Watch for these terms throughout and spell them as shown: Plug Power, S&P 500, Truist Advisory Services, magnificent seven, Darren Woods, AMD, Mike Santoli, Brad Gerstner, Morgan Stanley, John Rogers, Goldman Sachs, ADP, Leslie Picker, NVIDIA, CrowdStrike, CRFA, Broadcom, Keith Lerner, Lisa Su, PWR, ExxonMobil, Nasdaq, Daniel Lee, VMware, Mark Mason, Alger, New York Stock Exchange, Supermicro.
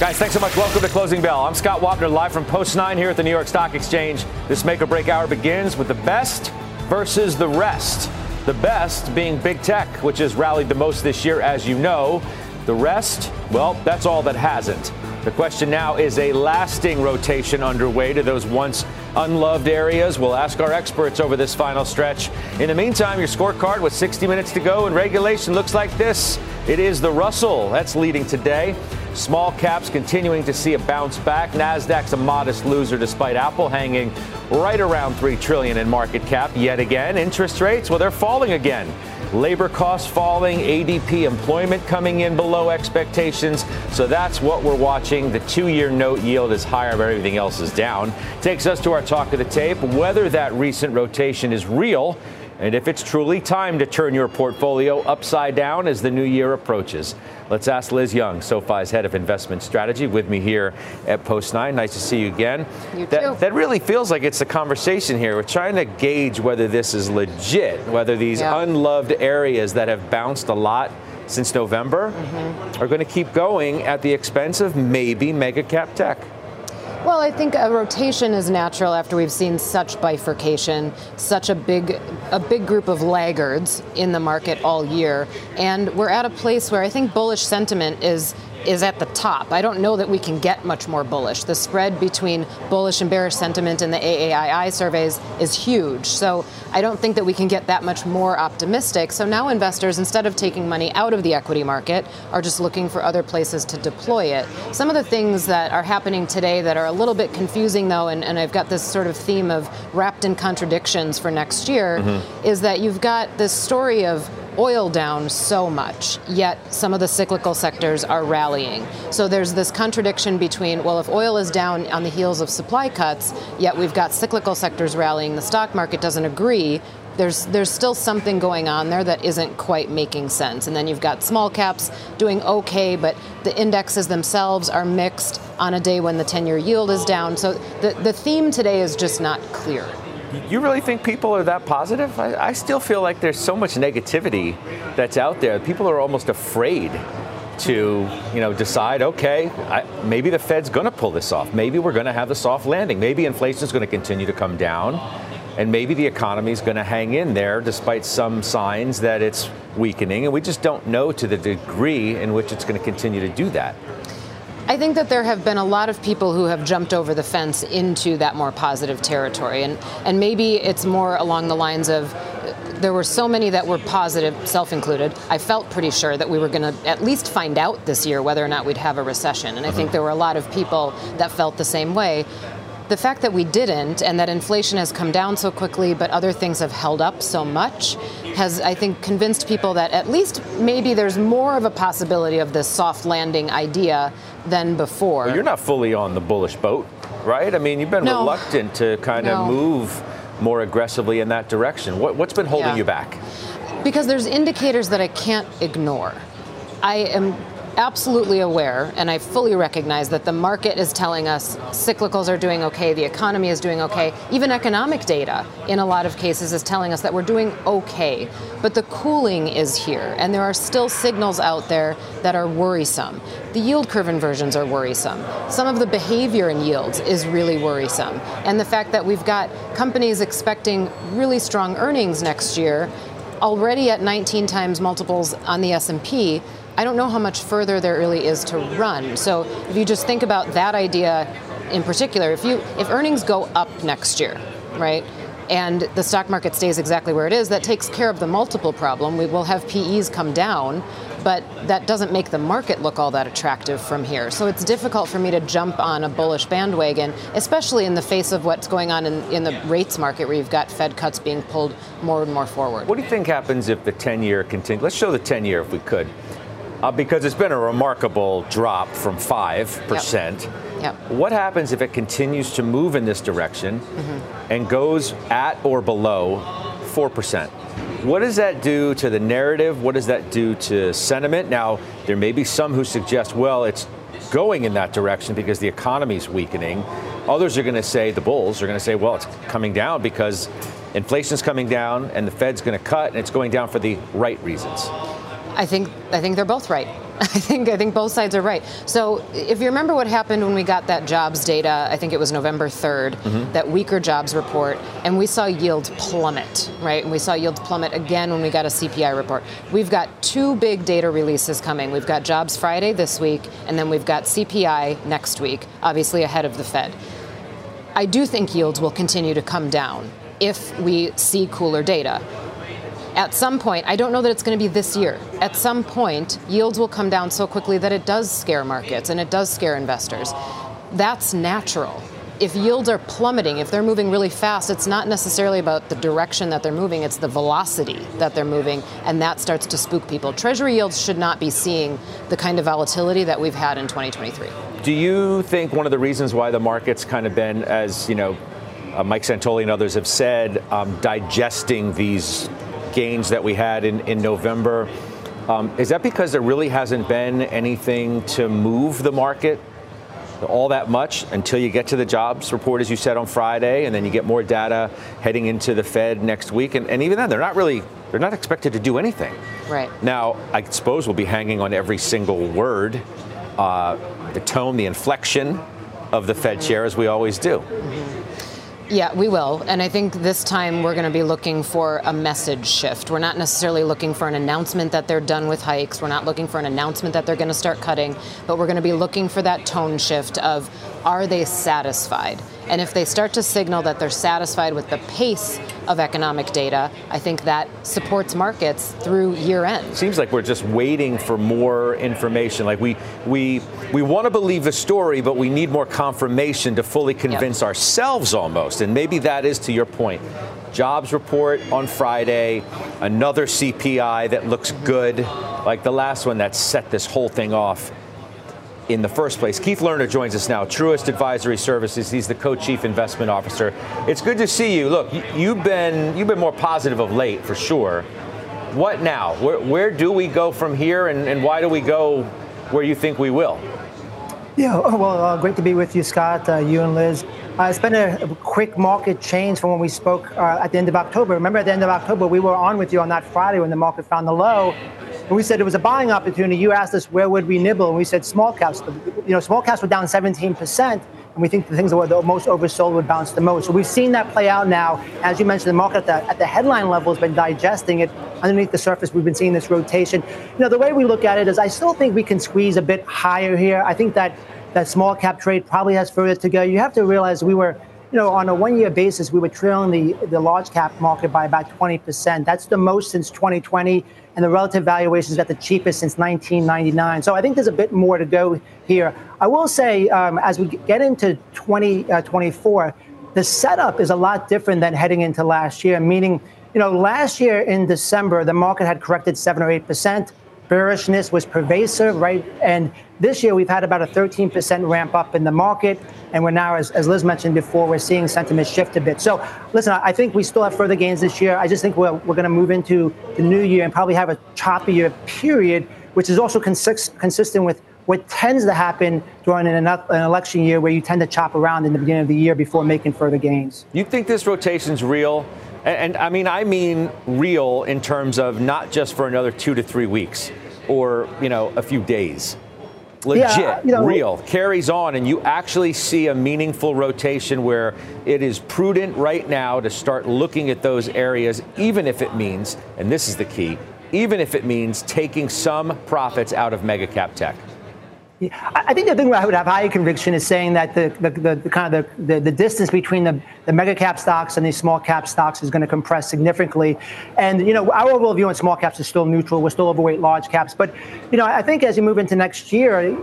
Guys, thanks so much. Welcome to Closing Bell. I'm Scott Wapner, live from Post 9 here at the New York Stock Exchange. This make-or-break hour begins with the best versus the rest. The best being big tech, which has rallied the most this year, as you know. The rest, well, that's all that hasn't. The question now is a lasting rotation underway to those once unloved areas. We'll ask our experts over this final stretch. In the meantime, your scorecard with 60 minutes to go in regulation looks like this. It is the Russell that's leading today. Small caps continuing to see a bounce back. Nasdaq's a modest loser despite Apple hanging right around $3 trillion in market cap yet again. Interest rates, well, they're falling again. Labor costs falling, ADP employment coming in below expectations. So that's what we're watching. The 2-year note yield is higher, but everything else is down. Takes us to our talk of the tape, whether that recent rotation is real and if it's truly time to turn your portfolio upside down as the new year approaches. Let's ask Liz Young, SoFi's head of investment strategy, with me here at Post 9. Nice to see you again. You too. That really feels like it's a conversation here. We're trying to gauge whether this is legit, whether these unloved areas that have bounced a lot since November are going to keep going at the expense of maybe mega cap tech. Well, I think a rotation is natural after we've seen such bifurcation, such a big group of laggards in the market all year. And we're at a place where I think bullish sentiment is at the top. I don't know that we can get much more bullish. The spread between bullish and bearish sentiment in the AAII surveys is huge. So I don't think that we can get that much more optimistic. So now investors, instead of taking money out of the equity market, are just looking for other places to deploy it. Some of the things that are happening today that are a little bit confusing, though, and I've got this sort of theme of wrapped in contradictions for next year, is that you've got this story of oil down so much, yet some of the cyclical sectors are rallying. So there's this contradiction between, well, if oil is down on the heels of supply cuts, yet we've got cyclical sectors rallying, the stock market doesn't agree. There's still something going on there that isn't quite making sense. And then you've got small caps doing okay, but the indexes themselves are mixed on a day when the 10-year yield is down. So the theme today is just not clear. You really think people are that positive? I still feel like there's so much negativity that's out there. People are almost afraid to, decide, maybe the Fed's going to pull this off. Maybe we're going to have a soft landing. Maybe inflation's going to continue to come down. And maybe the economy's going to hang in there despite some signs that it's weakening. And we just don't know to the degree in which it's going to continue to do that. I think that there have been a lot of people who have jumped over the fence into that more positive territory. And maybe it's more along the lines of there were so many that were positive, self-included. I felt pretty sure that we were going to at least find out this year whether or not we'd have a recession. And I think there were a lot of people that felt the same way. The fact that we didn't and that inflation has come down so quickly but other things have held up so much has, I think, convinced people that at least maybe there's more of a possibility of this soft landing idea than before. Well, you're not fully on the bullish boat, right? I mean, you've been reluctant to kind of move more aggressively in that direction. What's been holding you back? Because there's indicators that I can't ignore. I am absolutely aware, and I fully recognize that the market is telling us cyclicals are doing okay, the economy is doing okay, even economic data in a lot of cases is telling us that we're doing okay. But the cooling is here, and there are still signals out there that are worrisome. The yield curve inversions are worrisome. Some of the behavior in yields is really worrisome. And the fact that we've got companies expecting really strong earnings next year, already at 19 times multiples on the S&P, I don't know how much further there really is to run. So if you just think about that idea in particular, if earnings go up next year, right, and the stock market stays exactly where it is, that takes care of the multiple problem. We will have PEs come down, but that doesn't make the market look all that attractive from here. So it's difficult for me to jump on a bullish bandwagon, especially in the face of what's going on in the rates market where you've got Fed cuts being pulled more and more forward. What do you think happens if the 10-year continues? Let's show the 10-year if we could. because it's been a remarkable drop from 5%. Yep. Yep. What happens if it continues to move in this direction and goes at or below 4%? What does that do to the narrative? What does that do to sentiment? Now, there may be some who suggest, well, it's going in that direction because the economy's weakening. Others are going to say, the bulls are going to say, well, it's coming down because inflation's coming down and the Fed's going to cut and it's going down for the right reasons. I think they're both right. I think both sides are right. So if you remember what happened when we got that jobs data, I think it was November 3rd, that weaker jobs report, and we saw yields plummet, right? And we saw yields plummet again when we got a CPI report. We've got two big data releases coming. We've got jobs Friday this week, and then we've got CPI next week, obviously ahead of the Fed. I do think yields will continue to come down if we see cooler data. At some point, I don't know that it's going to be this year. At some point, yields will come down so quickly that it does scare markets and it does scare investors. That's natural. If yields are plummeting, if they're moving really fast, it's not necessarily about the direction that they're moving, it's the velocity that they're moving, and that starts to spook people. Treasury yields should not be seeing the kind of volatility that we've had in 2023. Do you think one of the reasons why the market's kind of been, as you know, Mike Santoli and others have said, digesting these gains that we had in November. Is that because there really hasn't been anything to move the market all that much until you get to the jobs report, as you said, on Friday, and then you get more data heading into the Fed next week? And even then, they're not expected to do anything. Right. Now, I suppose we'll be hanging on every single word, the tone, the inflection of the Fed chair, as we always do. Yeah, we will. And I think this time we're going to be looking for a message shift. We're not necessarily looking for an announcement that they're done with hikes. We're not looking for an announcement that they're going to start cutting. But we're going to be looking for that tone shift of, are they satisfied? And if they start to signal that they're satisfied with the pace of economic data, I think that supports markets through year end. Seems like we're just waiting for more information. Like we want to believe the story, but we need more confirmation to fully convince ourselves almost. And maybe that is, to your point, jobs report on Friday, another CPI that looks good, like the last one that set this whole thing off in the first place. Keith Lerner joins us now, Truist Advisory Services. He's the co-chief investment officer. It's good to see you. Look, you've been more positive of late, for sure. What now? Where do we go from here, and why do we go where you think we will? Yeah, well, great to be with you, Scott, you and Liz. It's been a quick market change from when we spoke at the end of October. Remember, at the end of October, we were on with you on that Friday when the market found the low. And we said it was a buying opportunity. You asked us, where would we nibble? And we said small caps. You know, small caps were down 17%. And we think the things that were the most oversold would bounce the most. So we've seen that play out now. As you mentioned, the market at the headline level has been digesting it. Underneath the surface, we've been seeing this rotation. You know, the way we look at it is I still think we can squeeze a bit higher here. I think that small cap trade probably has further to go. You have to realize we were, you know, on a one-year basis, we were trailing the large cap market by about 20%. That's the most since 2020, and the relative valuation is at the cheapest since 1999. So I think there's a bit more to go here. I will say, as we get into 2024, the setup is a lot different than heading into last year, meaning, you know, last year in December, the market had corrected 7 or 8%. Bearishness was pervasive, right? And this year, we've had about a 13% ramp up in the market. And we're now, as Liz mentioned before, we're seeing sentiment shift a bit. So listen, I think we still have further gains this year. I just think we're going to move into the new year and probably have a choppier period, which is also consistent with what tends to happen during an election year, where you tend to chop around in the beginning of the year before making further gains. You think this rotation's real? And I mean real in terms of not just for another 2 to 3 weeks or, you know, a few days. Legit, yeah, you know, real, carries on, and you actually see a meaningful rotation where it is prudent right now to start looking at those areas, even if it means, and this is the key, even if it means taking some profits out of mega cap tech. Yeah, I think the thing where I would have higher conviction is saying that the distance between the mega cap stocks and these small cap stocks is going to compress significantly. And, you know, our overall view on small caps is still neutral. We're still overweight large caps. But, you know, I think as you move into next year,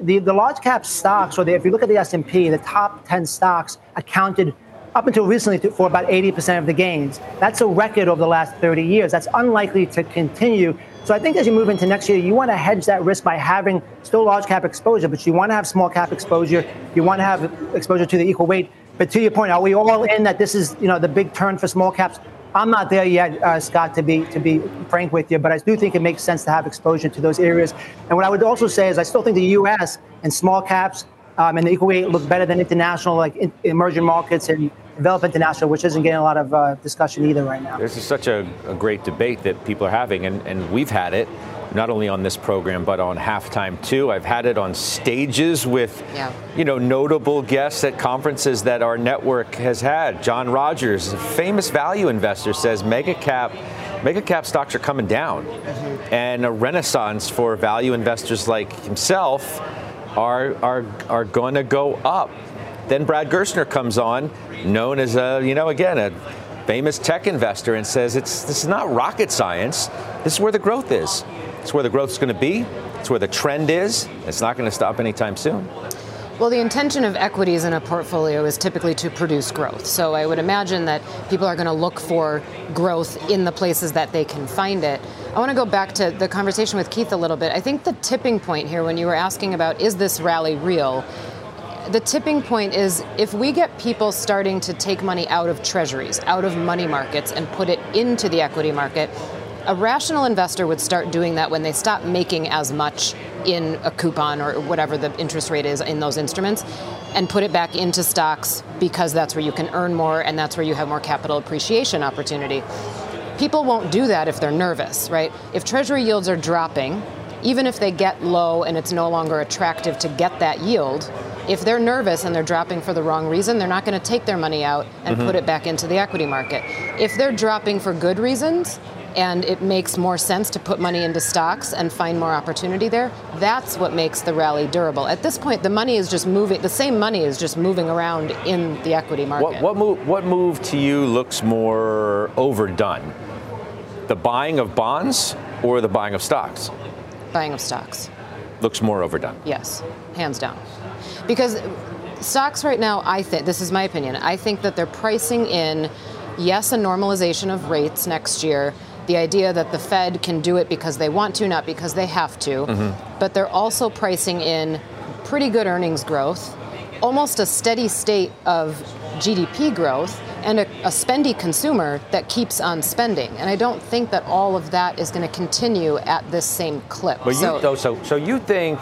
the large cap stocks, or if you look at the S&P, the top 10 stocks accounted up until recently for about 80% of the gains. That's a record over the last 30 years. That's unlikely to continue. So I think as you move into next year, you want to hedge that risk by having still large cap exposure, but you want to have small cap exposure. You want to have exposure to the equal weight. But to your point, are we all in that this is, you know, the big turn for small caps? I'm not there yet, Scott, to be frank with you, but I do think it makes sense to have exposure to those areas. And what I would also say is I still think the U.S. and small caps and the equal weight look better than international, like emerging markets and developed international, which isn't getting a lot of discussion either right now. This is such a great debate that people are having, and we've had it. Not only on this program, but on Halftime, too. I've had it on stages with, you know, notable guests at conferences that our network has had. John Rogers, a famous value investor, says mega cap stocks are coming down. Mm-hmm. And a renaissance for value investors like himself are going to go up. Then Brad Gerstner comes on, known as, a famous tech investor, and says, this is not rocket science. This is where the growth is. It's where the growth is going to be. It's where the trend is. It's not going to stop anytime soon. Well, the intention of equities in a portfolio is typically to produce growth. So I would imagine that people are going to look for growth in the places that they can find it. I want to go back to the conversation with Keith a little bit. I think the tipping point here, when you were asking about, is this rally real? The tipping point is if we get people starting to take money out of treasuries, out of money markets, and put it into the equity market, a rational investor would start doing that when they stop making as much in a coupon or whatever the interest rate is in those instruments and put it back into stocks because that's where you can earn more and that's where you have more capital appreciation opportunity. People won't do that if they're nervous, right? If treasury yields are dropping, even if they get low and it's no longer attractive to get that yield, if they're nervous and they're dropping for the wrong reason, they're not going to take their money out and put it back into the equity market. If they're dropping for good reasons, and it makes more sense to put money into stocks and find more opportunity there, that's what makes the rally durable. At this point, the money is just moving, the same money is just moving around in the equity market. What move to you looks more overdone? The buying of bonds or the buying of stocks? Buying of stocks. Looks more overdone? Yes, hands down. Because stocks right now, I think, this is my opinion, I think that they're pricing in, yes, a normalization of rates next year, the idea that the Fed can do it because they want to, not because they have to, but they're also pricing in pretty good earnings growth, almost a steady state of GDP growth, and a spendy consumer that keeps on spending. And I don't think that all of that is going to continue at this same clip. But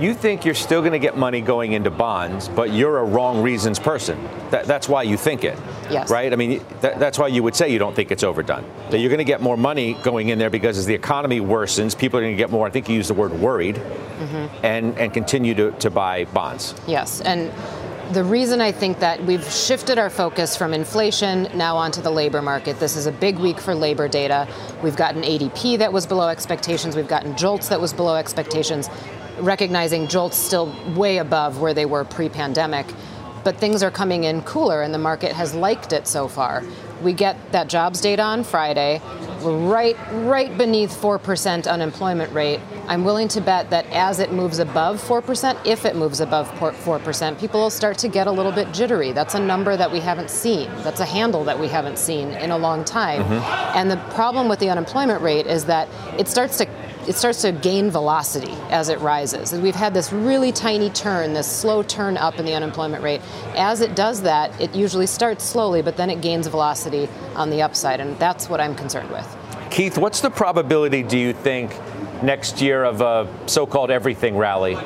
you think you're still going to get money going into bonds, but you're a wrong reasons person. That's why you think it, yes. Right? I mean, that's why you would say you don't think it's overdone. That you're going to get more money going in there because as the economy worsens, people are going to get more, I think you used the word worried, and continue to buy bonds. Yes, and the reason I think that we've shifted our focus from inflation now onto the labor market. This is a big week for labor data. We've gotten ADP that was below expectations. We've gotten JOLTS that was below expectations. Recognizing JOLT's still way above where they were pre-pandemic, but things are coming in cooler and the market has liked it so far. We get that jobs data on Friday. We're right beneath 4% unemployment rate. I'm willing to bet that as it moves above 4%, if it moves above 4%, people will start to get a little bit jittery. That's a number that we haven't seen. That's a handle that we haven't seen in a long time. And the problem with the unemployment rate is that it starts to gain velocity as it rises. And we've had this really tiny turn, this slow turn up in the unemployment rate. As it does that, it usually starts slowly, but then it gains velocity on the upside, and that's what I'm concerned with. Keith, what's the probability, do you think, next year of a so-called everything rally?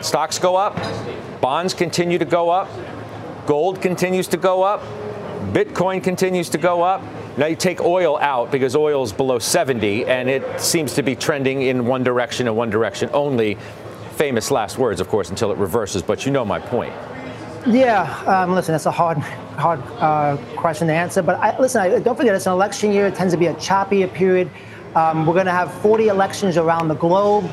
Stocks go up, bonds continue to go up, gold continues to go up, Bitcoin continues to go up. Now you take oil out because oil's below 70 and it seems to be trending in one direction and one direction only. Famous last words, of course, until it reverses, but you know my point. Yeah, listen, that's a hard question to answer, but don't forget it's an election year. It tends to be a choppier period. We're going to have 40 elections around the globe.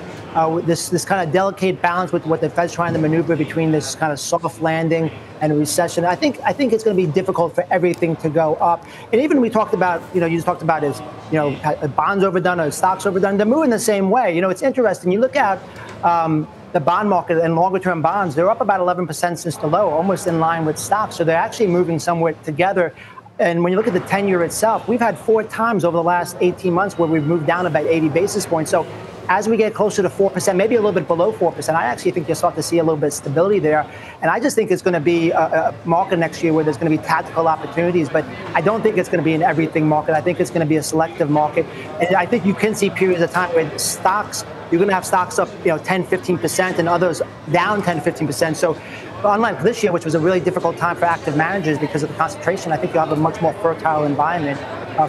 This kind of delicate balance with what the Fed's trying to maneuver between this kind of soft landing and a recession. I think it's going to be difficult for everything to go up. And even we talked about, are bonds overdone or stocks overdone? They're moving the same way. You know, it's interesting. You look at the bond market and longer-term bonds, they're up about 11% since the low, almost in line with stocks. So they're actually moving somewhat together. And when you look at the 10-year itself, we've had four times over the last 18 months where we've moved down about 80 basis points. So as we get closer to 4%, maybe a little bit below 4%, I actually think you'll start to see a little bit of stability there. And I just think it's going to be a market next year where there's going to be tactical opportunities. But I don't think it's going to be an everything market. I think it's going to be a selective market. And I think you can see periods of time where stocks, you're going to have stocks up 10, 15% and others down 10, 15%. So unlike this year, which was a really difficult time for active managers because of the concentration, I think you'll have a much more fertile environment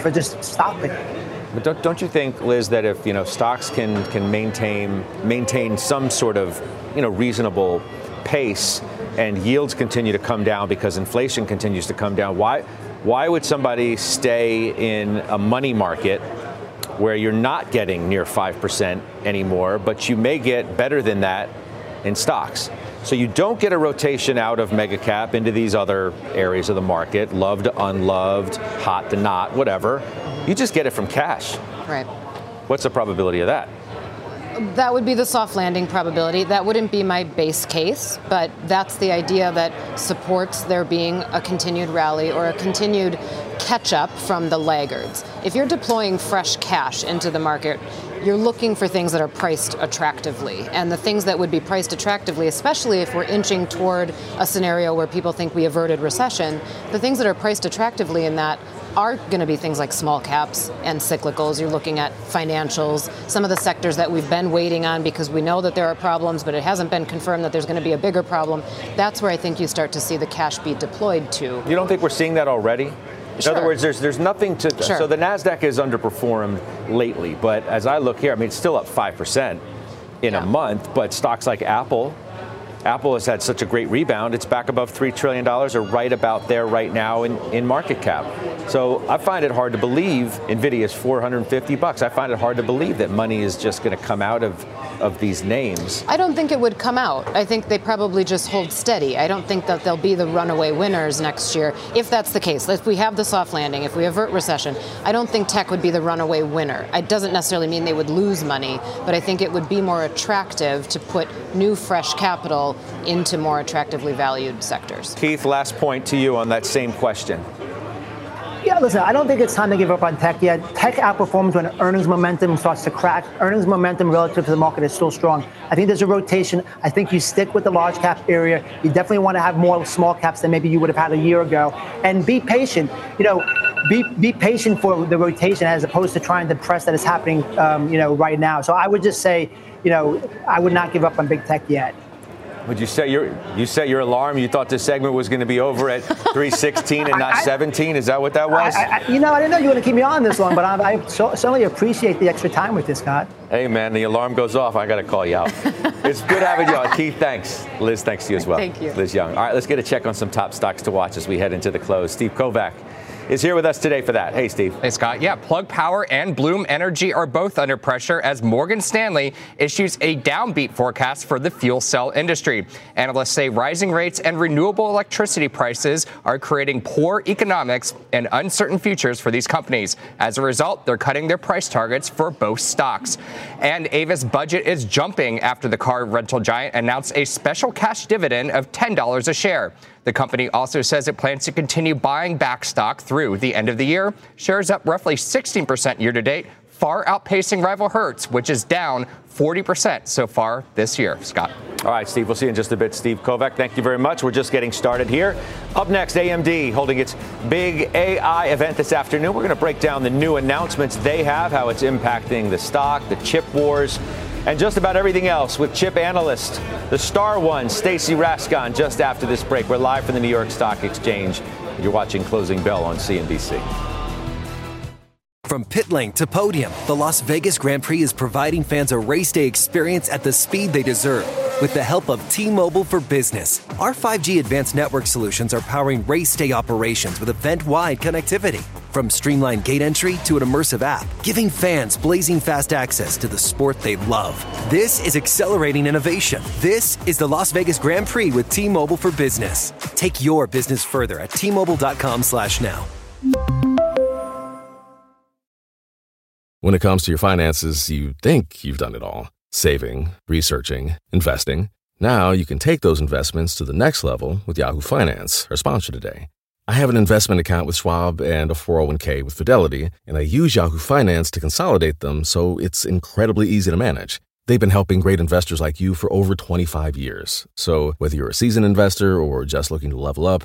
for just stock picking. But don't you think, Liz, that if stocks can maintain some sort of reasonable pace and yields continue to come down because inflation continues to come down, why would somebody stay in a money market where you're not getting near 5% anymore, but you may get better than that in stocks? So you don't get a rotation out of mega cap into these other areas of the market, loved to unloved, hot to not, whatever. You just get it from cash. Right. What's the probability of that? That would be the soft landing probability. That wouldn't be my base case, but that's the idea that supports there being a continued rally or a continued catch up from the laggards. If you're deploying fresh cash into the market, you're looking for things that are priced attractively. And the things that would be priced attractively, especially if we're inching toward a scenario where people think we averted recession, the things that are priced attractively in that are going to be things like small caps and cyclicals. You're looking at financials, some of the sectors that we've been waiting on because we know that there are problems, but it hasn't been confirmed that there's going to be a bigger problem. That's where I think you start to see the cash be deployed to. You don't think we're seeing that already? In other words, there's nothing to... Sure. So the Nasdaq has underperformed lately, but as I look here, I mean, it's still up 5% in a month, but stocks like Apple has had such a great rebound. It's back above $3 trillion or right about there right now in market cap. So I find it hard to believe NVIDIA is $450. I find it hard to believe that money is just going to come out of these names. I don't think it would come out. I think they probably just hold steady. I don't think that they'll be the runaway winners next year. If that's the case, if we have the soft landing, if we avert recession, I don't think tech would be the runaway winner. It doesn't necessarily mean they would lose money, but I think it would be more attractive to put new, fresh capital into more attractively valued sectors. Keith, last point to you on that same question. Yeah, listen, I don't think it's time to give up on tech yet. Tech outperforms when earnings momentum starts to crack. Earnings momentum relative to the market is still strong. I think there's a rotation. I think you stick with the large cap area. You definitely want to have more small caps than maybe you would have had a year ago. And be patient. Be patient for the rotation as opposed to trying to press that is happening right now. So I would just say, I would not give up on big tech yet. Would you set your alarm? You thought this segment was going to be over at 3:16 and not 17? Is that what that was? I didn't know you were going to keep me on this long, but I certainly appreciate the extra time with you, Scott. Hey, man, the alarm goes off. I got to call you out. It's good having you on. Keith, thanks. Liz, thanks to you as well. Thank you. Liz Young. All right, let's get a check on some top stocks to watch as we head into the close. Steve Kovac is here with us today for that. Hey, Steve. Hey, Scott. Yeah, Plug Power and Bloom Energy are both under pressure as Morgan Stanley issues a downbeat forecast for the fuel cell industry. Analysts say rising rates and renewable electricity prices are creating poor economics and uncertain futures for these companies. As a result, they're cutting their price targets for both stocks. And Avis budget is jumping after the car rental giant announced a special cash dividend of $10 a share. The company also says it plans to continue buying back stock through the end of the year. Shares up roughly 16% year-to-date, far outpacing rival Hertz, which is down 40% so far this year. Scott. All right, Steve, we'll see you in just a bit. Steve Kovac, thank you very much. We're just getting started here. Up next, AMD holding its big AI event this afternoon. We're going to break down the new announcements they have, how it's impacting the stock, the chip wars, and just about everything else with chip analyst, the star one, Stacy Rasgon, just after this break. We're live from the New York Stock Exchange. You're watching Closing Bell on CNBC. From pit lane to podium, the Las Vegas Grand Prix is providing fans a race day experience at the speed they deserve. With the help of T-Mobile for Business, our 5G advanced network solutions are powering race day operations with event-wide connectivity. From streamlined gate entry to an immersive app, giving fans blazing fast access to the sport they love. This is accelerating innovation. This is the Las Vegas Grand Prix with T-Mobile for Business. Take your business further at T-Mobile.com/now. When it comes to your finances, you think you've done it all. Saving, researching, investing. Now you can take those investments to the next level with Yahoo Finance, our sponsor today. I have an investment account with Schwab and a 401k with Fidelity, and I use Yahoo Finance to consolidate them, so it's incredibly easy to manage. They've been helping great investors like you for over 25 years. So whether you're a seasoned investor or just looking to level up,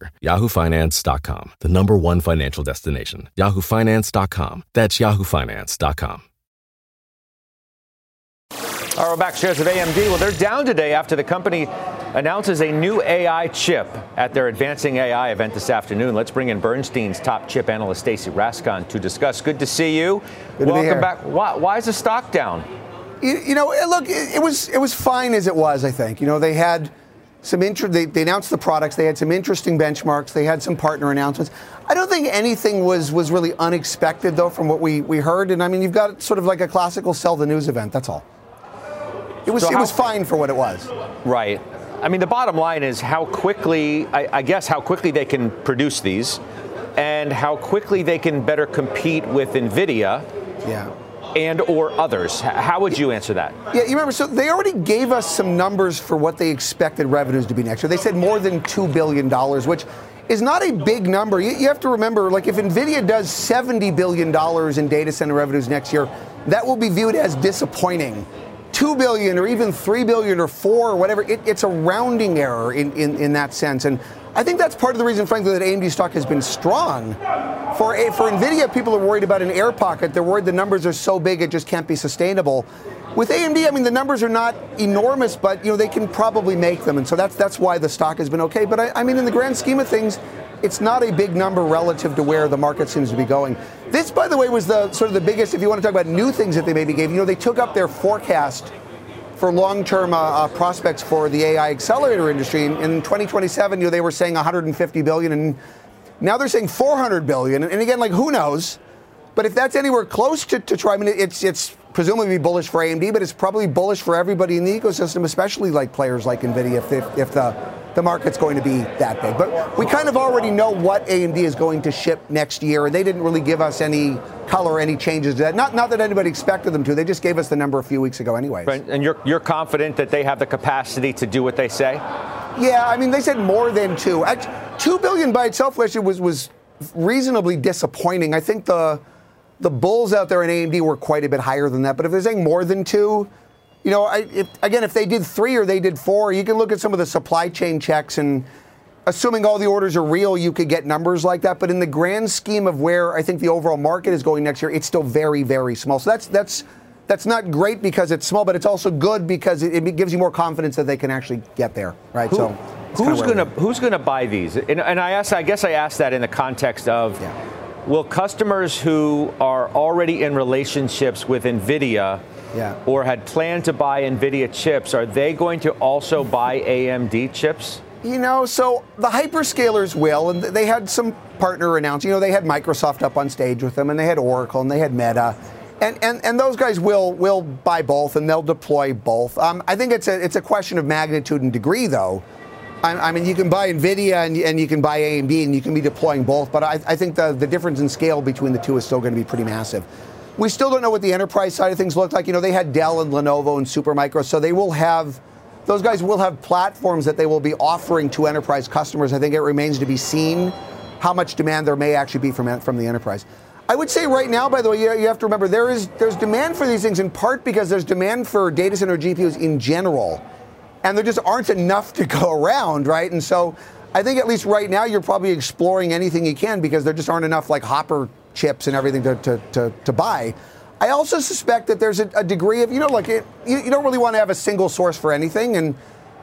yahoofinance.com, the number one financial destination, yahoofinance.com. That's yahoofinance.com. All right, we're back. Shares of AMD. Well, they're down today after the company announces a new AI chip at their Advancing AI event this afternoon. Let's bring in Bernstein's top chip analyst, Stacy Rasgon, to discuss. Good to see you. Good to be here. Welcome back. Why is the stock down? You know, look, it was fine as it was, I think. You know, they had some they announced the products. They had some interesting benchmarks. They had some partner announcements. I don't think anything was really unexpected, though, from what we heard. And, I mean, you've got sort of like a classical sell the news event. That's all. It was fine for what it was. Right. I mean, the bottom line is how quickly, I guess, how quickly they can produce these and how quickly they can better compete with NVIDIA and or others. How would you answer that? Yeah, you remember, so they already gave us some numbers for what they expected revenues to be next year. They said more than $2 billion, which is not a big number. You have to remember, like, if NVIDIA does $70 billion in data center revenues next year, that will be viewed as disappointing. 2 billion or even 3 billion or 4 or whatever, it's a rounding error in that sense. And I think that's part of the reason, frankly, that AMD stock has been strong. For NVIDIA, people are worried about an air pocket. They're worried the numbers are so big it just can't be sustainable. With AMD, I mean, the numbers are not enormous, but, you know, they can probably make them. And so that's why the stock has been okay. But, I mean, in the grand scheme of things, it's not a big number relative to where the market seems to be going. This, by the way, was the sort of the biggest, if you want to talk about new things that they maybe gave. You know, they took up their forecast for long-term prospects for the AI accelerator industry. In 2027, you know, they were saying 150 billion, and now they're saying 400 billion. And again, like, who knows? But if that's anywhere close to try, I mean, it's presumably bullish for AMD, but it's probably bullish for everybody in the ecosystem, especially like players like NVIDIA, if the market's going to be that big. But we kind of already know what AMD is going to ship next year, and they didn't really give us any color, any changes to that. Not that anybody expected them to. They just gave us the number a few weeks ago anyways. Right. And you're confident that they have the capacity to do what they say? Yeah, I mean, they said more than two. $2 billion by itself last year was reasonably disappointing. I think the bulls out there in AMD were quite a bit higher than that. But if they're saying more than two, you know, if they did 3 or they did 4, you can look at some of the supply chain checks, and assuming all the orders are real, you could get numbers like that. But in the grand scheme of where I think the overall market is going next year, it's still very, very small. So that's not great because it's small, but it's also good because it gives you more confidence that they can actually get there, right? Who's going to buy these? And I guess I asked that in the context of will customers who are already in relationships with NVIDIA or had planned to buy NVIDIA chips, are they going to also buy AMD chips? You know, so the hyperscalers will, and they had some partner announced. You know, they had Microsoft up on stage with them, and they had Oracle, and they had Meta. And those guys will buy both, and they'll deploy both. I think it's a question of magnitude and degree, though. I mean, you can buy NVIDIA and you can buy AMD, and you can be deploying both, but I think the difference in scale between the two is still going to be pretty massive. We still don't know what the enterprise side of things looked like. You know, they had Dell and Lenovo and Supermicro, so those guys will have platforms that they will be offering to enterprise customers. I think it remains to be seen how much demand there may actually be from the enterprise. I would say right now, by the way, you have to remember there's demand for these things in part because there's demand for data center GPUs in general, and there just aren't enough to go around, right? And so I think at least right now you're probably exploring anything you can because there just aren't enough like Hopper chips and everything to buy. I also suspect that there's a degree of, you know, like you don't really want to have a single source for anything. And,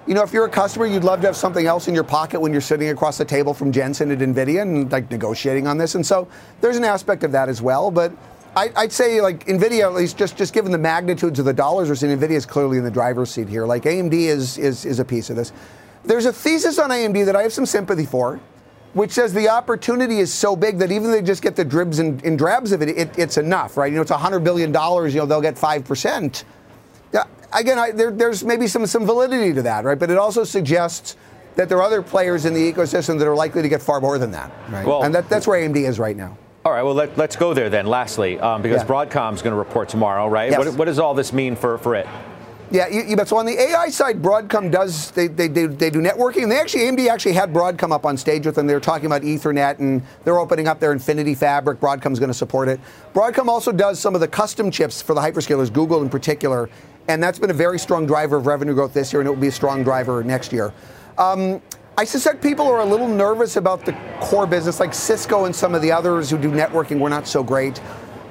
you know, if you're a customer, you'd love to have something else in your pocket when you're sitting across the table from Jensen at NVIDIA and like negotiating on this. And so there's an aspect of that as well. But I'd say like NVIDIA, at least just given the magnitudes of the dollars we're seeing, NVIDIA is clearly in the driver's seat here. Like AMD is a piece of this. There's a thesis on AMD that I have some sympathy for. which says the opportunity is so big that even if they just get the dribs and drabs of it, it's enough, right? You know, it's $100 billion, you know, they'll get 5%. Again, there's maybe some validity to that, right? But it also suggests that there are other players in the ecosystem that are likely to get far more than that, right? Well, and that's where AMD is right now. All right, well, let's go there then, lastly, because Broadcom's going to report tomorrow, right? Yes. What does all this mean for it? Yeah, you bet. So on the AI side, Broadcom does, they do networking. And they actually, AMD had Broadcom up on stage with them. They were talking about Ethernet, and they're opening up their Infinity Fabric. Broadcom's going to support it. Broadcom also does some of the custom chips for the hyperscalers, Google in particular. And that's been a very strong driver of revenue growth this year, and it will be a strong driver next year. I suspect people are a little nervous about the core business, like Cisco and some of the others who do networking were not so great.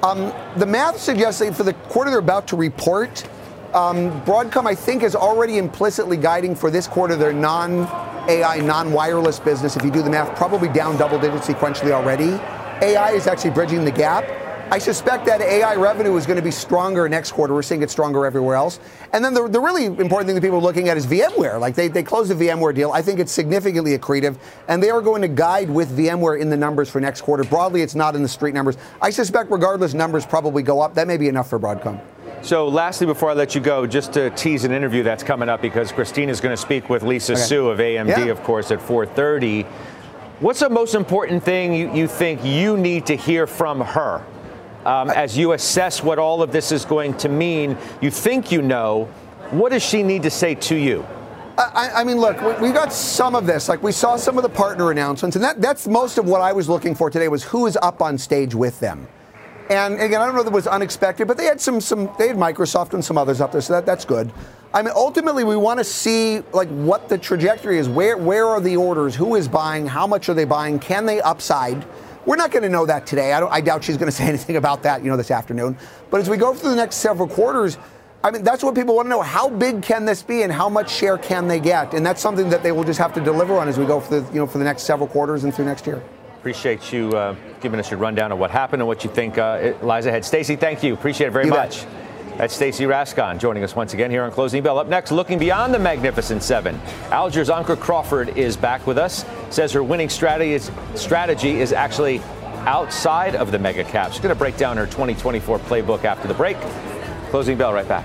The math suggests that for the quarter they're about to report, Broadcom, I think, is already implicitly guiding for this quarter their non-AI, non-wireless business, if you do the math, probably down double digits sequentially already. AI is actually bridging the gap. I suspect that AI revenue is going to be stronger next quarter. We're seeing it stronger everywhere else. And then the really important thing that people are looking at is VMware. Like, they closed the VMware deal. I think it's significantly accretive. And they are going to guide with VMware in the numbers for next quarter. Broadly, it's not in the street numbers. I suspect regardless, numbers probably go up. That may be enough for Broadcom. So lastly, before I let you go, just to tease an interview that's coming up, because Christine is going to speak with Lisa Su of AMD, of course, at 4:30. What's the most important thing you think you need to hear from her? As you assess what all of this is going to mean, you think you know, what does she need to say to you? I mean, look, we got some of this. Like, we saw some of the partner announcements, and that's most of what I was looking for today was who is up on stage with them. And again, I don't know if it was unexpected, but they had they had Microsoft and some others up there, so that's good. I mean, ultimately, we want to see like what the trajectory is. Where are the orders? Who is buying? How much are they buying? Can they upside? We're not going to know that today. I doubt she's going to say anything about that, you know, this afternoon. But as we go through the next several quarters, I mean, that's what people want to know. How big can this be, and how much share can they get? And that's something that they will just have to deliver on as we go for the next several quarters and through next year. Appreciate you giving us your rundown of what happened and what you think lies ahead. Stacy, thank you. Appreciate it very much. That's Stacy Rasgon joining us once again here on Closing Bell. Up next, looking beyond the Magnificent Seven, Alger's Ankur Crawford is back with us. Says her winning strategy is actually outside of the mega caps. She's going to break down her 2024 playbook after the break. Closing Bell, right back.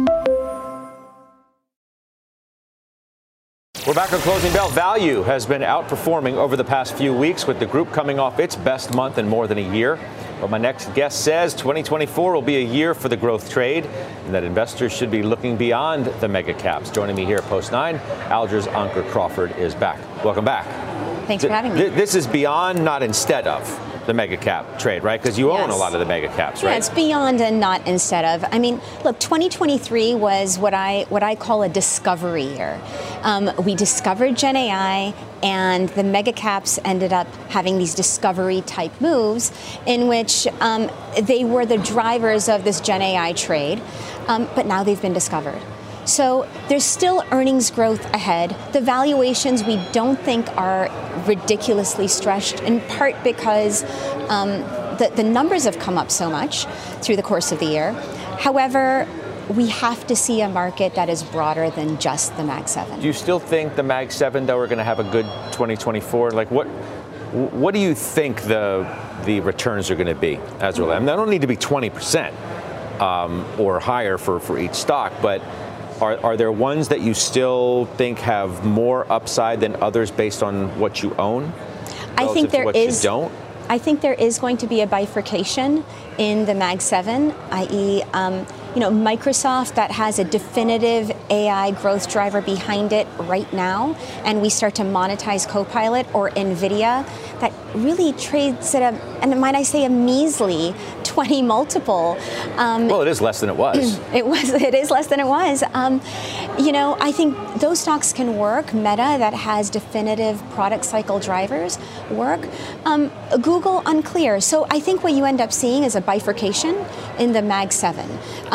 We're back on Closing Bell. Value has been outperforming over the past few weeks, with the group coming off its best month in more than a year. But my next guest says 2024 will be a year for the growth trade, and that investors should be looking beyond the mega caps. Joining me here at Post 9, Alger's Ankur Crawford is back. Welcome back. Thanks for having me. This is beyond, not instead of, the mega cap trade, right? Because you own a lot of the mega caps, right? Yeah, it's beyond and not instead of. I mean, look, 2023 was what I call a discovery year. We discovered Gen AI, and the mega caps ended up having these discovery type moves in which they were the drivers of this Gen AI trade, but now they've been discovered. So there's still earnings growth ahead. The valuations we don't think are ridiculously stretched, in part because the numbers have come up so much through the course of the year. However, we have to see a market that is broader than just the Mag 7. Do you still think the Mag 7, though, are going to have a good 2024? Like, what do you think the returns are going to be as well? I mean, they don't need to be 20% or higher for each stock, but Are there ones that you still think have more upside than others based on what you own? I think there is. I think there is going to be a bifurcation in the Mag 7, i.e., Microsoft that has a definitive AI growth driver behind it right now, and we start to monetize Copilot, or NVIDIA that really trades at a measly 20 multiple. Well, it is less than it was. It is less than it was. You know, I think those stocks can work. Meta, that has definitive product cycle drivers, work. Google, unclear. So I think what you end up seeing is a bifurcation in the Mag 7.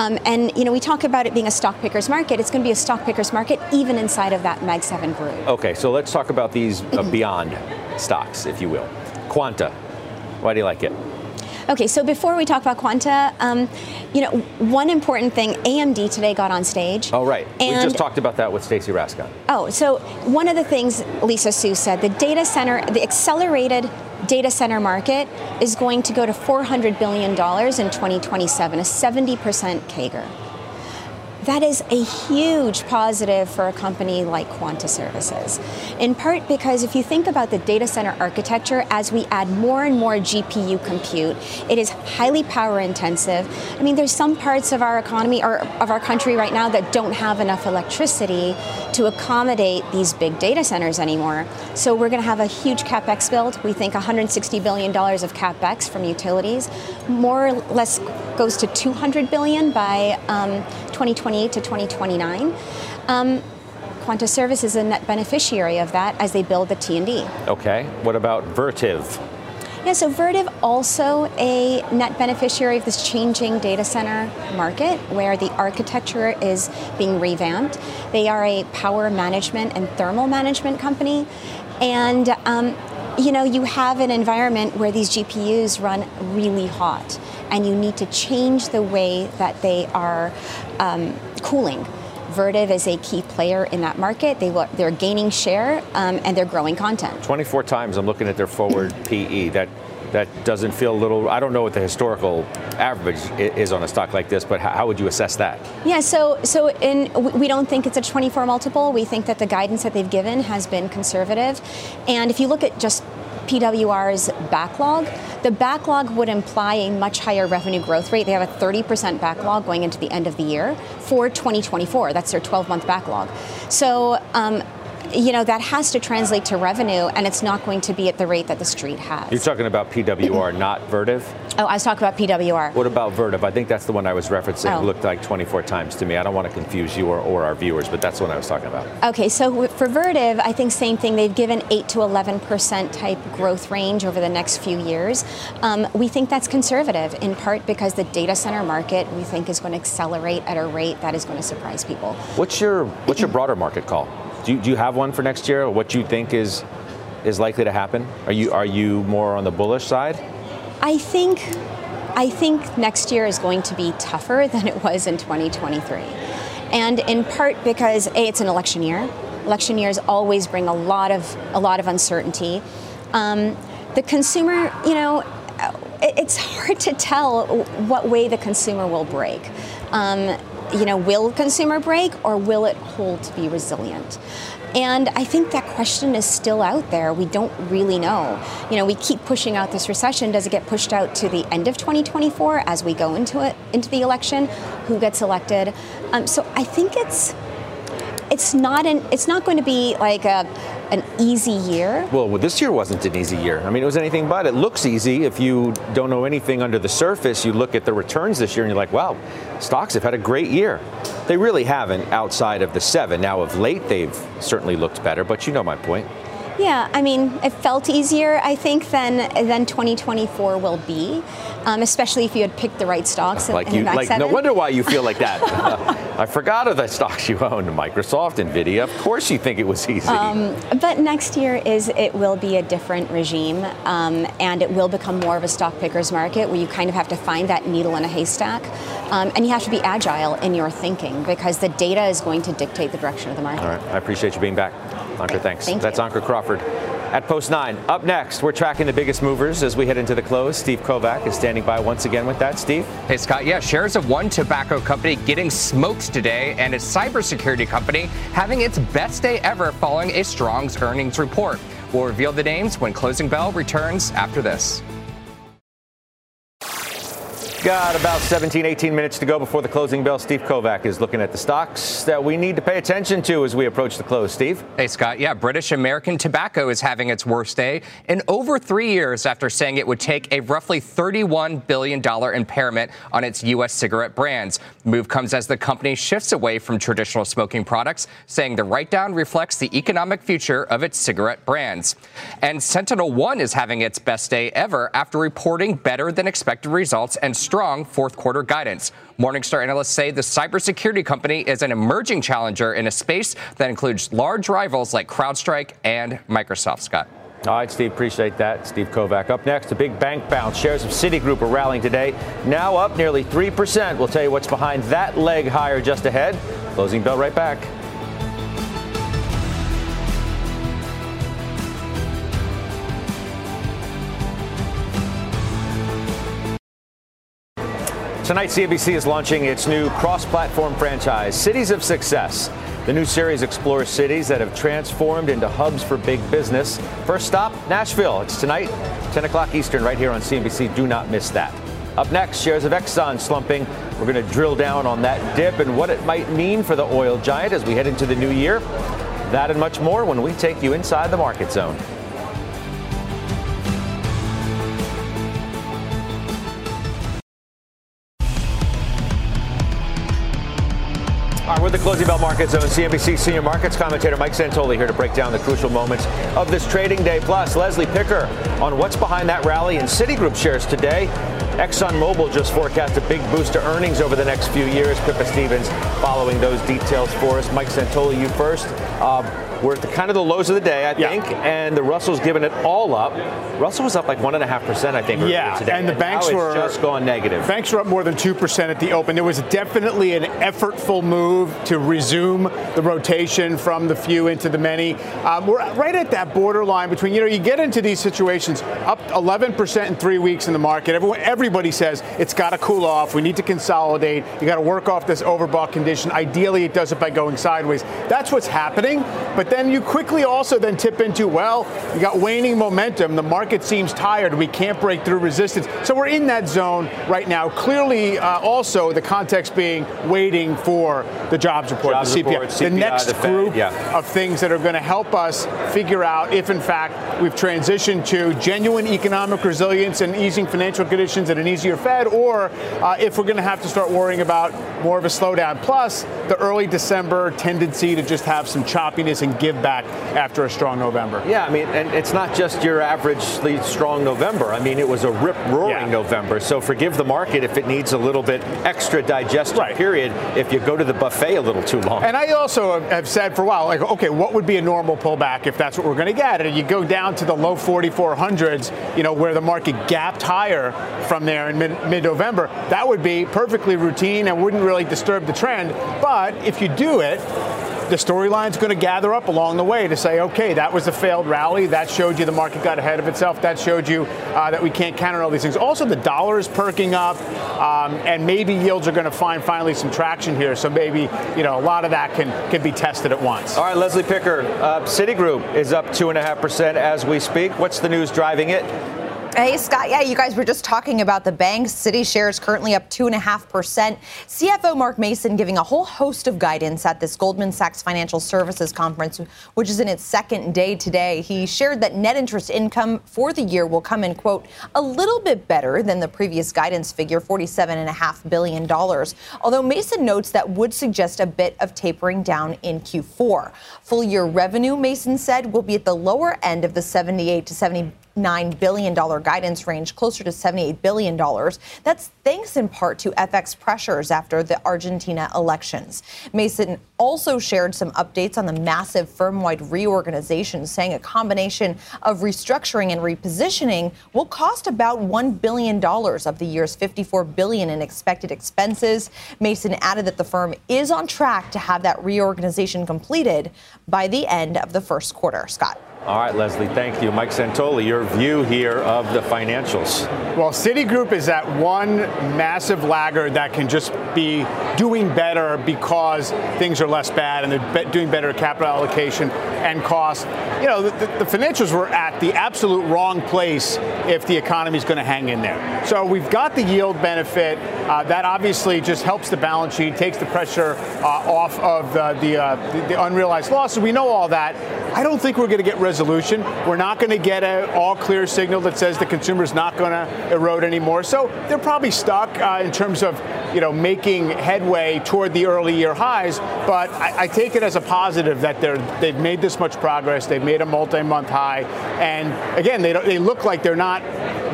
And, you know, we talk about it being a stock picker's market. It's going to be a stock picker's market even inside of that Mag 7 group. Okay, so let's talk about these beyond stocks, if you will. Quanta, why do you like it? Okay, so before we talk about Quanta, you know, one important thing, AMD today got on stage. Oh, right. We just talked about that with Stacy Rasgon. Oh, so one of the things Lisa Su said, the data center, the accelerated data center market is going to go to $400 billion in 2027, a 70% CAGR. That is a huge positive for a company like Quanta Services, in part because if you think about the data center architecture, as we add more and more GPU compute, it is highly power intensive. I mean, there's some parts of our economy or of our country right now that don't have enough electricity to accommodate these big data centers anymore. So we're going to have a huge CapEx build. We think $160 billion of CapEx from utilities, more or less goes to $200 billion by 2028 to 2029. Quanta Service is a net beneficiary of that as they build the T&D. Okay, what about Vertiv? Yeah, so Vertiv also a net beneficiary of this changing data center market where the architecture is being revamped. They are a power management and thermal management company. And you know, you have an environment where these GPUs run really hot, and you need to change the way that they are cooling. Vertiv is a key player in that market. They're gaining share, and they're growing content. 24 times I'm looking at their forward PE. That doesn't feel a little, I don't know what the historical average is on a stock like this, but how would you assess that? Yeah, so we don't think it's a 24 multiple. We think that the guidance that they've given has been conservative. And if you look at just PWR's backlog, the backlog would imply a much higher revenue growth rate. They have a 30% backlog going into the end of the year for 2024. That's their 12-month backlog. So, you know, that has to translate to revenue, and it's not going to be at the rate that the street has. You're talking about PWR, not Vertiv? Oh, I was talking about PWR. What about Vertiv? I think that's the one I was referencing. Oh. It looked like 24 times to me. I don't want to confuse you or our viewers, but that's the one I was talking about. Okay, so for Vertiv, I think same thing. They've given 8 to 11% type growth range over the next few years. We think that's conservative, in part because the data center market, we think, is going to accelerate at a rate that is going to surprise people. What's your broader market call? Do you have one for next year, or what you think is likely to happen? Are you more on the bullish side? I think next year is going to be tougher than it was in 2023. And in part because A, it's an election year. Election years always bring a lot of uncertainty. The consumer, you know, it's hard to tell what way the consumer will break. You know, will consumer break or will it hold to be resilient? And I think that question is still out there. We don't really know. You know, we keep pushing out this recession. Does it get pushed out to the end of 2024 as we go into the election? Who gets elected? So I think it's not going to be like an easy year. Well, this year wasn't an easy year. I mean, it was anything but. It looks easy. If you don't know anything under the surface, you look at the returns this year and you're like, wow, stocks have had a great year. They really haven't outside of the seven. Now, of late, they've certainly looked better, but you know my point. Yeah, I mean, it felt easier, I think, than 2024 will be, especially if you had picked the right stocks in the Mag 7. No wonder why you feel like that. I forgot of the stocks you owned, Microsoft, NVIDIA. Of course you think it was easy. But next year it will be a different regime, and it will become more of a stock picker's market where you kind of have to find that needle in a haystack. And you have to be agile in your thinking because the data is going to dictate the direction of the market. All right, I appreciate you being back. Ankur, thanks. That's Ankur Crawford at Post 9. Up next, we're tracking the biggest movers as we head into the close. Steve Kovac is standing by once again with that. Steve? Hey, Scott. Yeah, shares of one tobacco company getting smoked today and a cybersecurity company having its best day ever following a strong earnings report. We'll reveal the names when Closing Bell returns after this. Got about 17-18 minutes to go before the closing bell. Steve Kovac is looking at the stocks that we need to pay attention to as we approach the close. Steve? Hey, Scott. Yeah, British American Tobacco is having its worst day in over 3 years after saying it would take a roughly $31 billion impairment on its U.S. cigarette brands. The move comes as the company shifts away from traditional smoking products, saying the write-down reflects the economic future of its cigarette brands. And Sentinel One is having its best day ever after reporting better-than-expected results and strong fourth-quarter guidance. Morningstar analysts say the cybersecurity company is an emerging challenger in a space that includes large rivals like CrowdStrike and Microsoft, Scott. All right, Steve, appreciate that. Steve Kovac. Up next, a big bank bounce. Shares of Citigroup are rallying today, now up nearly 3%. We'll tell you what's behind that leg higher just ahead. Closing bell right back. Tonight, CNBC is launching its new cross-platform franchise, Cities of Success. The new series explores cities that have transformed into hubs for big business. First stop, Nashville. It's tonight, 10 o'clock Eastern, right here on CNBC. Do not miss that. Up next, shares of Exxon slumping. We're going to drill down on that dip and what it might mean for the oil giant as we head into the new year. That and much more when we take you inside the market zone. With the closing bell market zone, CNBC senior markets commentator Mike Santoli here to break down the crucial moments of this trading day. Plus, Leslie Picker on what's behind that rally in Citigroup shares today. ExxonMobil just forecast a big boost to earnings over the next few years. Pippa Stevens following those details for us. Mike Santoli, you first. We're at the lows of the day, I think, and the Russell's given it all up. Russell was up like 1.5%, I think, today. And the banks were just gone negative. Banks were up more than 2% at the open. There was definitely an effortful move to resume the rotation from the few into the many. We're right at that borderline between, you get into these situations up 11% in 3 weeks in the market. Everybody says it's got to cool off. We need to consolidate. You got to work off this overbought condition. Ideally, it does it by going sideways. That's what's happening. But then you quickly also then tip into, you got waning momentum. The market seems tired. We can't break through resistance. So we're in that zone right now. Clearly, also the context being waiting for the jobs report, the CPI, the next group of things that are going to help us figure out if, in fact, we've transitioned to genuine economic resilience and easing financial conditions at an easier Fed, or if we're going to have to start worrying about more of a slowdown. Plus, the early December tendency to just have some choppiness and give back after a strong November. Yeah, I mean, and it's not just your averagely strong November. I mean, it was a rip-roaring November. So forgive the market if it needs a little bit extra digestive period if you go to the buffet a little too long. And I also have said for a while, what would be a normal pullback if that's what we're going to get? And you go down to the low 4,400s, where the market gapped higher from there in mid-November. That would be perfectly routine and wouldn't really disturb the trend. But if you do it, the storyline's going to gather up along the way to say, that was a failed rally. That showed you the market got ahead of itself. That showed you that we can't counter all these things. Also, the dollar is perking up, and maybe yields are going to find finally some traction here. So maybe, a lot of that can be tested at once. All right, Leslie Picker, Citigroup is up 2.5% as we speak. What's the news driving it? Hey, Scott. Yeah, you guys were just talking about the banks. Citi shares currently up 2.5%. CFO Mark Mason giving a whole host of guidance at this Goldman Sachs Financial Services Conference, which is in its second day today. He shared that net interest income for the year will come in, quote, a little bit better than the previous guidance figure, $47.5 billion. Although Mason notes that would suggest a bit of tapering down in Q4. Full year revenue, Mason said, will be at the lower end of the $78 to $79 billion guidance range, closer to $78 billion. That's thanks in part to FX pressures after the Argentina elections. Mason also shared some updates on the massive firm-wide reorganization, saying a combination of restructuring and repositioning will cost about $1 billion of the year's $54 billion in expected expenses. Mason added that the firm is on track to have that reorganization completed by the end of the first quarter. Scott. All right, Leslie, thank you. Mike Santoli, your view here of the financials. Well, Citigroup is that one massive laggard that can just be doing better because things are less bad and they're doing better at capital allocation and cost. You know, the financials were at the absolute wrong place if the economy is going to hang in there. So we've got the yield benefit. That obviously just helps the balance sheet, takes the pressure off of the unrealized losses. We know all that. I don't think we're going to get resolution. We're not going to get an all-clear signal that says the consumer's not going to erode anymore. So they're probably stuck in terms of, you know, making headway toward the early year highs. But I take it as a positive that they've made this much progress. They've made a multi-month high. And again, they look like they're not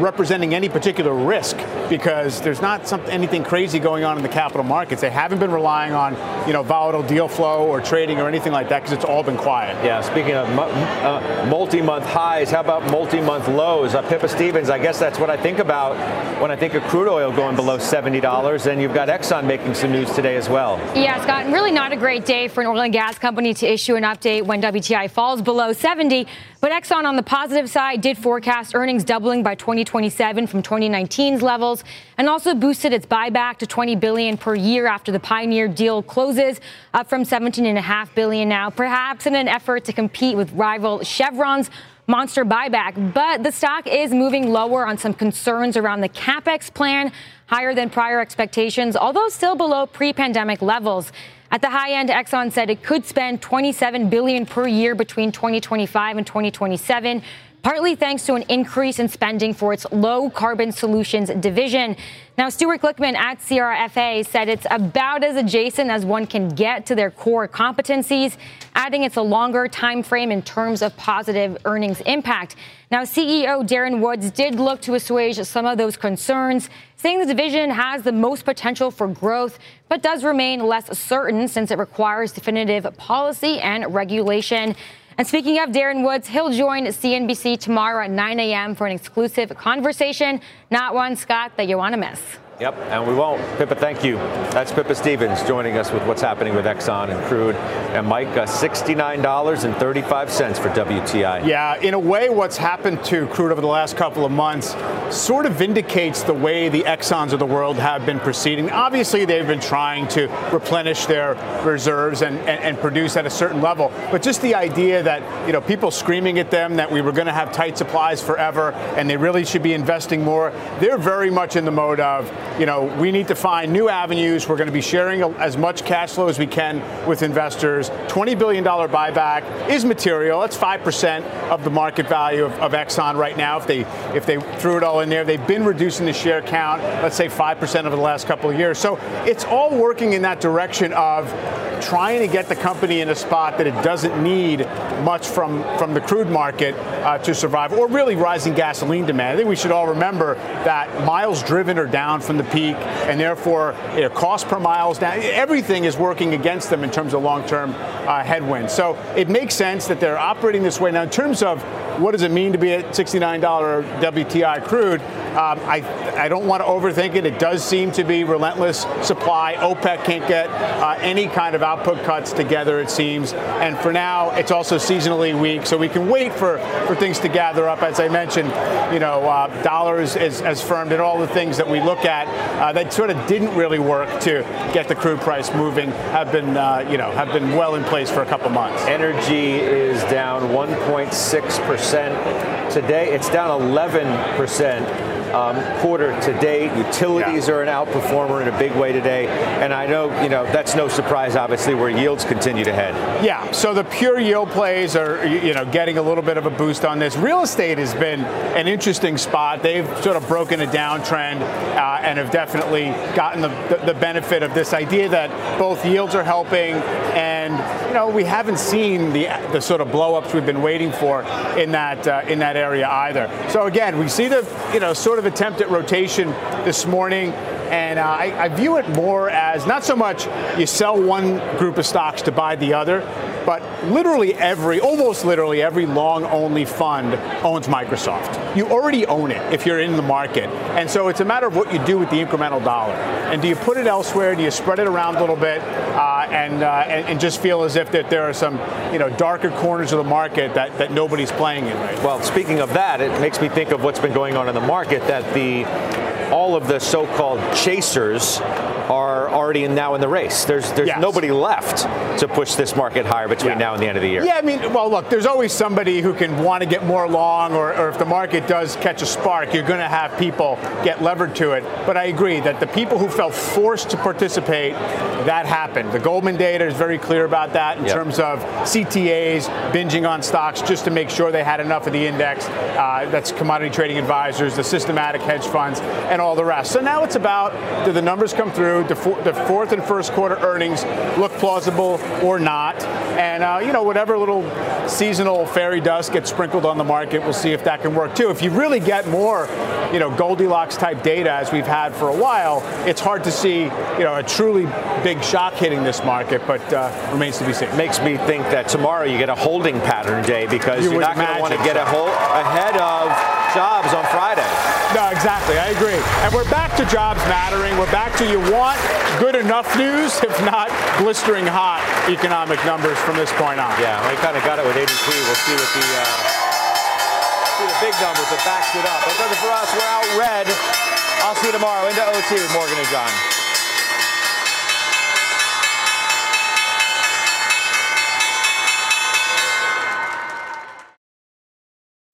representing any particular risk because there's not anything crazy going on in the capital markets. They haven't been relying on, you know, volatile deal flow or trading or anything like that because it's all been quiet. Yeah, speaking of multi-month highs, how about multi-month lows? Pippa Stevens, I guess that's what I think about when I think of crude oil going below $70, and you've got Exxon making some news today as well. Yeah, Scott, really not a great day for an oil and gas company to issue an update when WTI falls below 70, but Exxon on the positive side did forecast earnings doubling by 2027 from 2019's levels, and also boosted its buyback to $20 billion per year after the Pioneer deal closes, up from $17.5 billion now, perhaps in an effort to compete with rival Chevron's monster buyback. But the stock is moving lower on some concerns around the CapEx plan, higher than prior expectations, although still below pre-pandemic levels. At the high end, Exxon said it could spend $27 billion per year between 2025 and 2027, partly thanks to an increase in spending for its low-carbon solutions division. Now, Stuart Glickman at CRFA said it's about as adjacent as one can get to their core competencies, adding it's a longer time frame in terms of positive earnings impact. Now, CEO Darren Woods did look to assuage some of those concerns, saying the division has the most potential for growth, but does remain less certain since it requires definitive policy and regulation. And speaking of Darren Woods, he'll join CNBC tomorrow at 9 a.m. for an exclusive conversation, not one, Scott, that you want to miss. Yep, and we won't. Pippa, thank you. That's Pippa Stevens joining us with what's happening with Exxon and crude. And Mike, $69.35 for WTI. Yeah, in a way, what's happened to crude over the last couple of months sort of vindicates the way the Exxons of the world have been proceeding. Obviously, they've been trying to replenish their reserves and produce at a certain level. But just the idea that, you know, people screaming at them that we were going to have tight supplies forever and they really should be investing more, they're very much in the mode of, you know, we need to find new avenues. We're going to be sharing as much cash flow as we can with investors. $20 billion buyback is material. That's 5% of the market value of Exxon right now. If they threw it all in there, they've been reducing the share count, let's say 5% over the last couple of years. So it's all working in that direction of trying to get the company in a spot that it doesn't need much from the crude market to survive, or really rising gasoline demand. I think we should all remember that miles driven are down from the peak, and therefore, you know, cost per mile is down. Everything is working against them in terms of long-term headwinds. So it makes sense that they're operating this way. Now, in terms of what does it mean to be at $69 WTI crude, I don't want to overthink it. It does seem to be relentless supply. OPEC can't get any kind of output cuts together, it seems. And for now, it's also seasonally weak. So we can wait for things to gather up. As I mentioned, you know, dollars as firmed and all the things that we look at that sort of didn't really work to get the crude price moving have been well in place for a couple months. Energy is down 1.6% today. It's down 11%. Quarter to date. Utilities are an outperformer in a big way today. And I know, you know, that's no surprise, obviously, where yields continue to head. Yeah, so the pure yield plays are, you know, getting a little bit of a boost on this. Real estate has been an interesting spot. They've sort of broken a downtrend and have definitely gotten the benefit of this idea that both yields are helping and, you know, we haven't seen the sort of blow-ups we've been waiting for in that area either. So, again, we see the, you know, sort of attempt at rotation this morning, and I view it more as not so much you sell one group of stocks to buy the other, but literally every, almost literally every long-only fund owns Microsoft. You already own it if you're in the market. And so it's a matter of what you do with the incremental dollar. And do you put it elsewhere? Do you spread it around a little bit and just feel as if that there are some, you know, darker corners of the market that, nobody's playing in right now? Well, speaking of that, it makes me think of what's been going on in the market, that all of the so-called chasers are already now in the race. There's yes. nobody left to push this market higher between yeah. now and the end of the year. Yeah, I mean, well, look, there's always somebody who can want to get more long, or if the market does catch a spark, you're going to have people get levered to it. But I agree that the people who felt forced to participate, that happened. The Goldman data is very clear about that in yep. terms of CTAs binging on stocks just to make sure they had enough of the index. That's commodity trading advisors, the systematic hedge funds, and all the rest. So now it's about, do the numbers come through? The fourth and first quarter earnings look plausible or not. And, you know, whatever little seasonal fairy dust gets sprinkled on the market, we'll see if that can work, too. If you really get more, you know, Goldilocks-type data, as we've had for a while, it's hard to see, you know, a truly big shock hitting this market, but remains to be seen. Makes me think that tomorrow you get a holding pattern day, because you're not going to want to get ahead of jobs on Friday. No, exactly. I agree. And we're back to jobs mattering. We're back to you want good enough news, if not blistering hot economic numbers from this point on. Yeah, we kind of got it with ADP. We'll see what the big numbers that backs it up. But does it for us. We're out red. I'll see you tomorrow. Into OT with Morgan and John.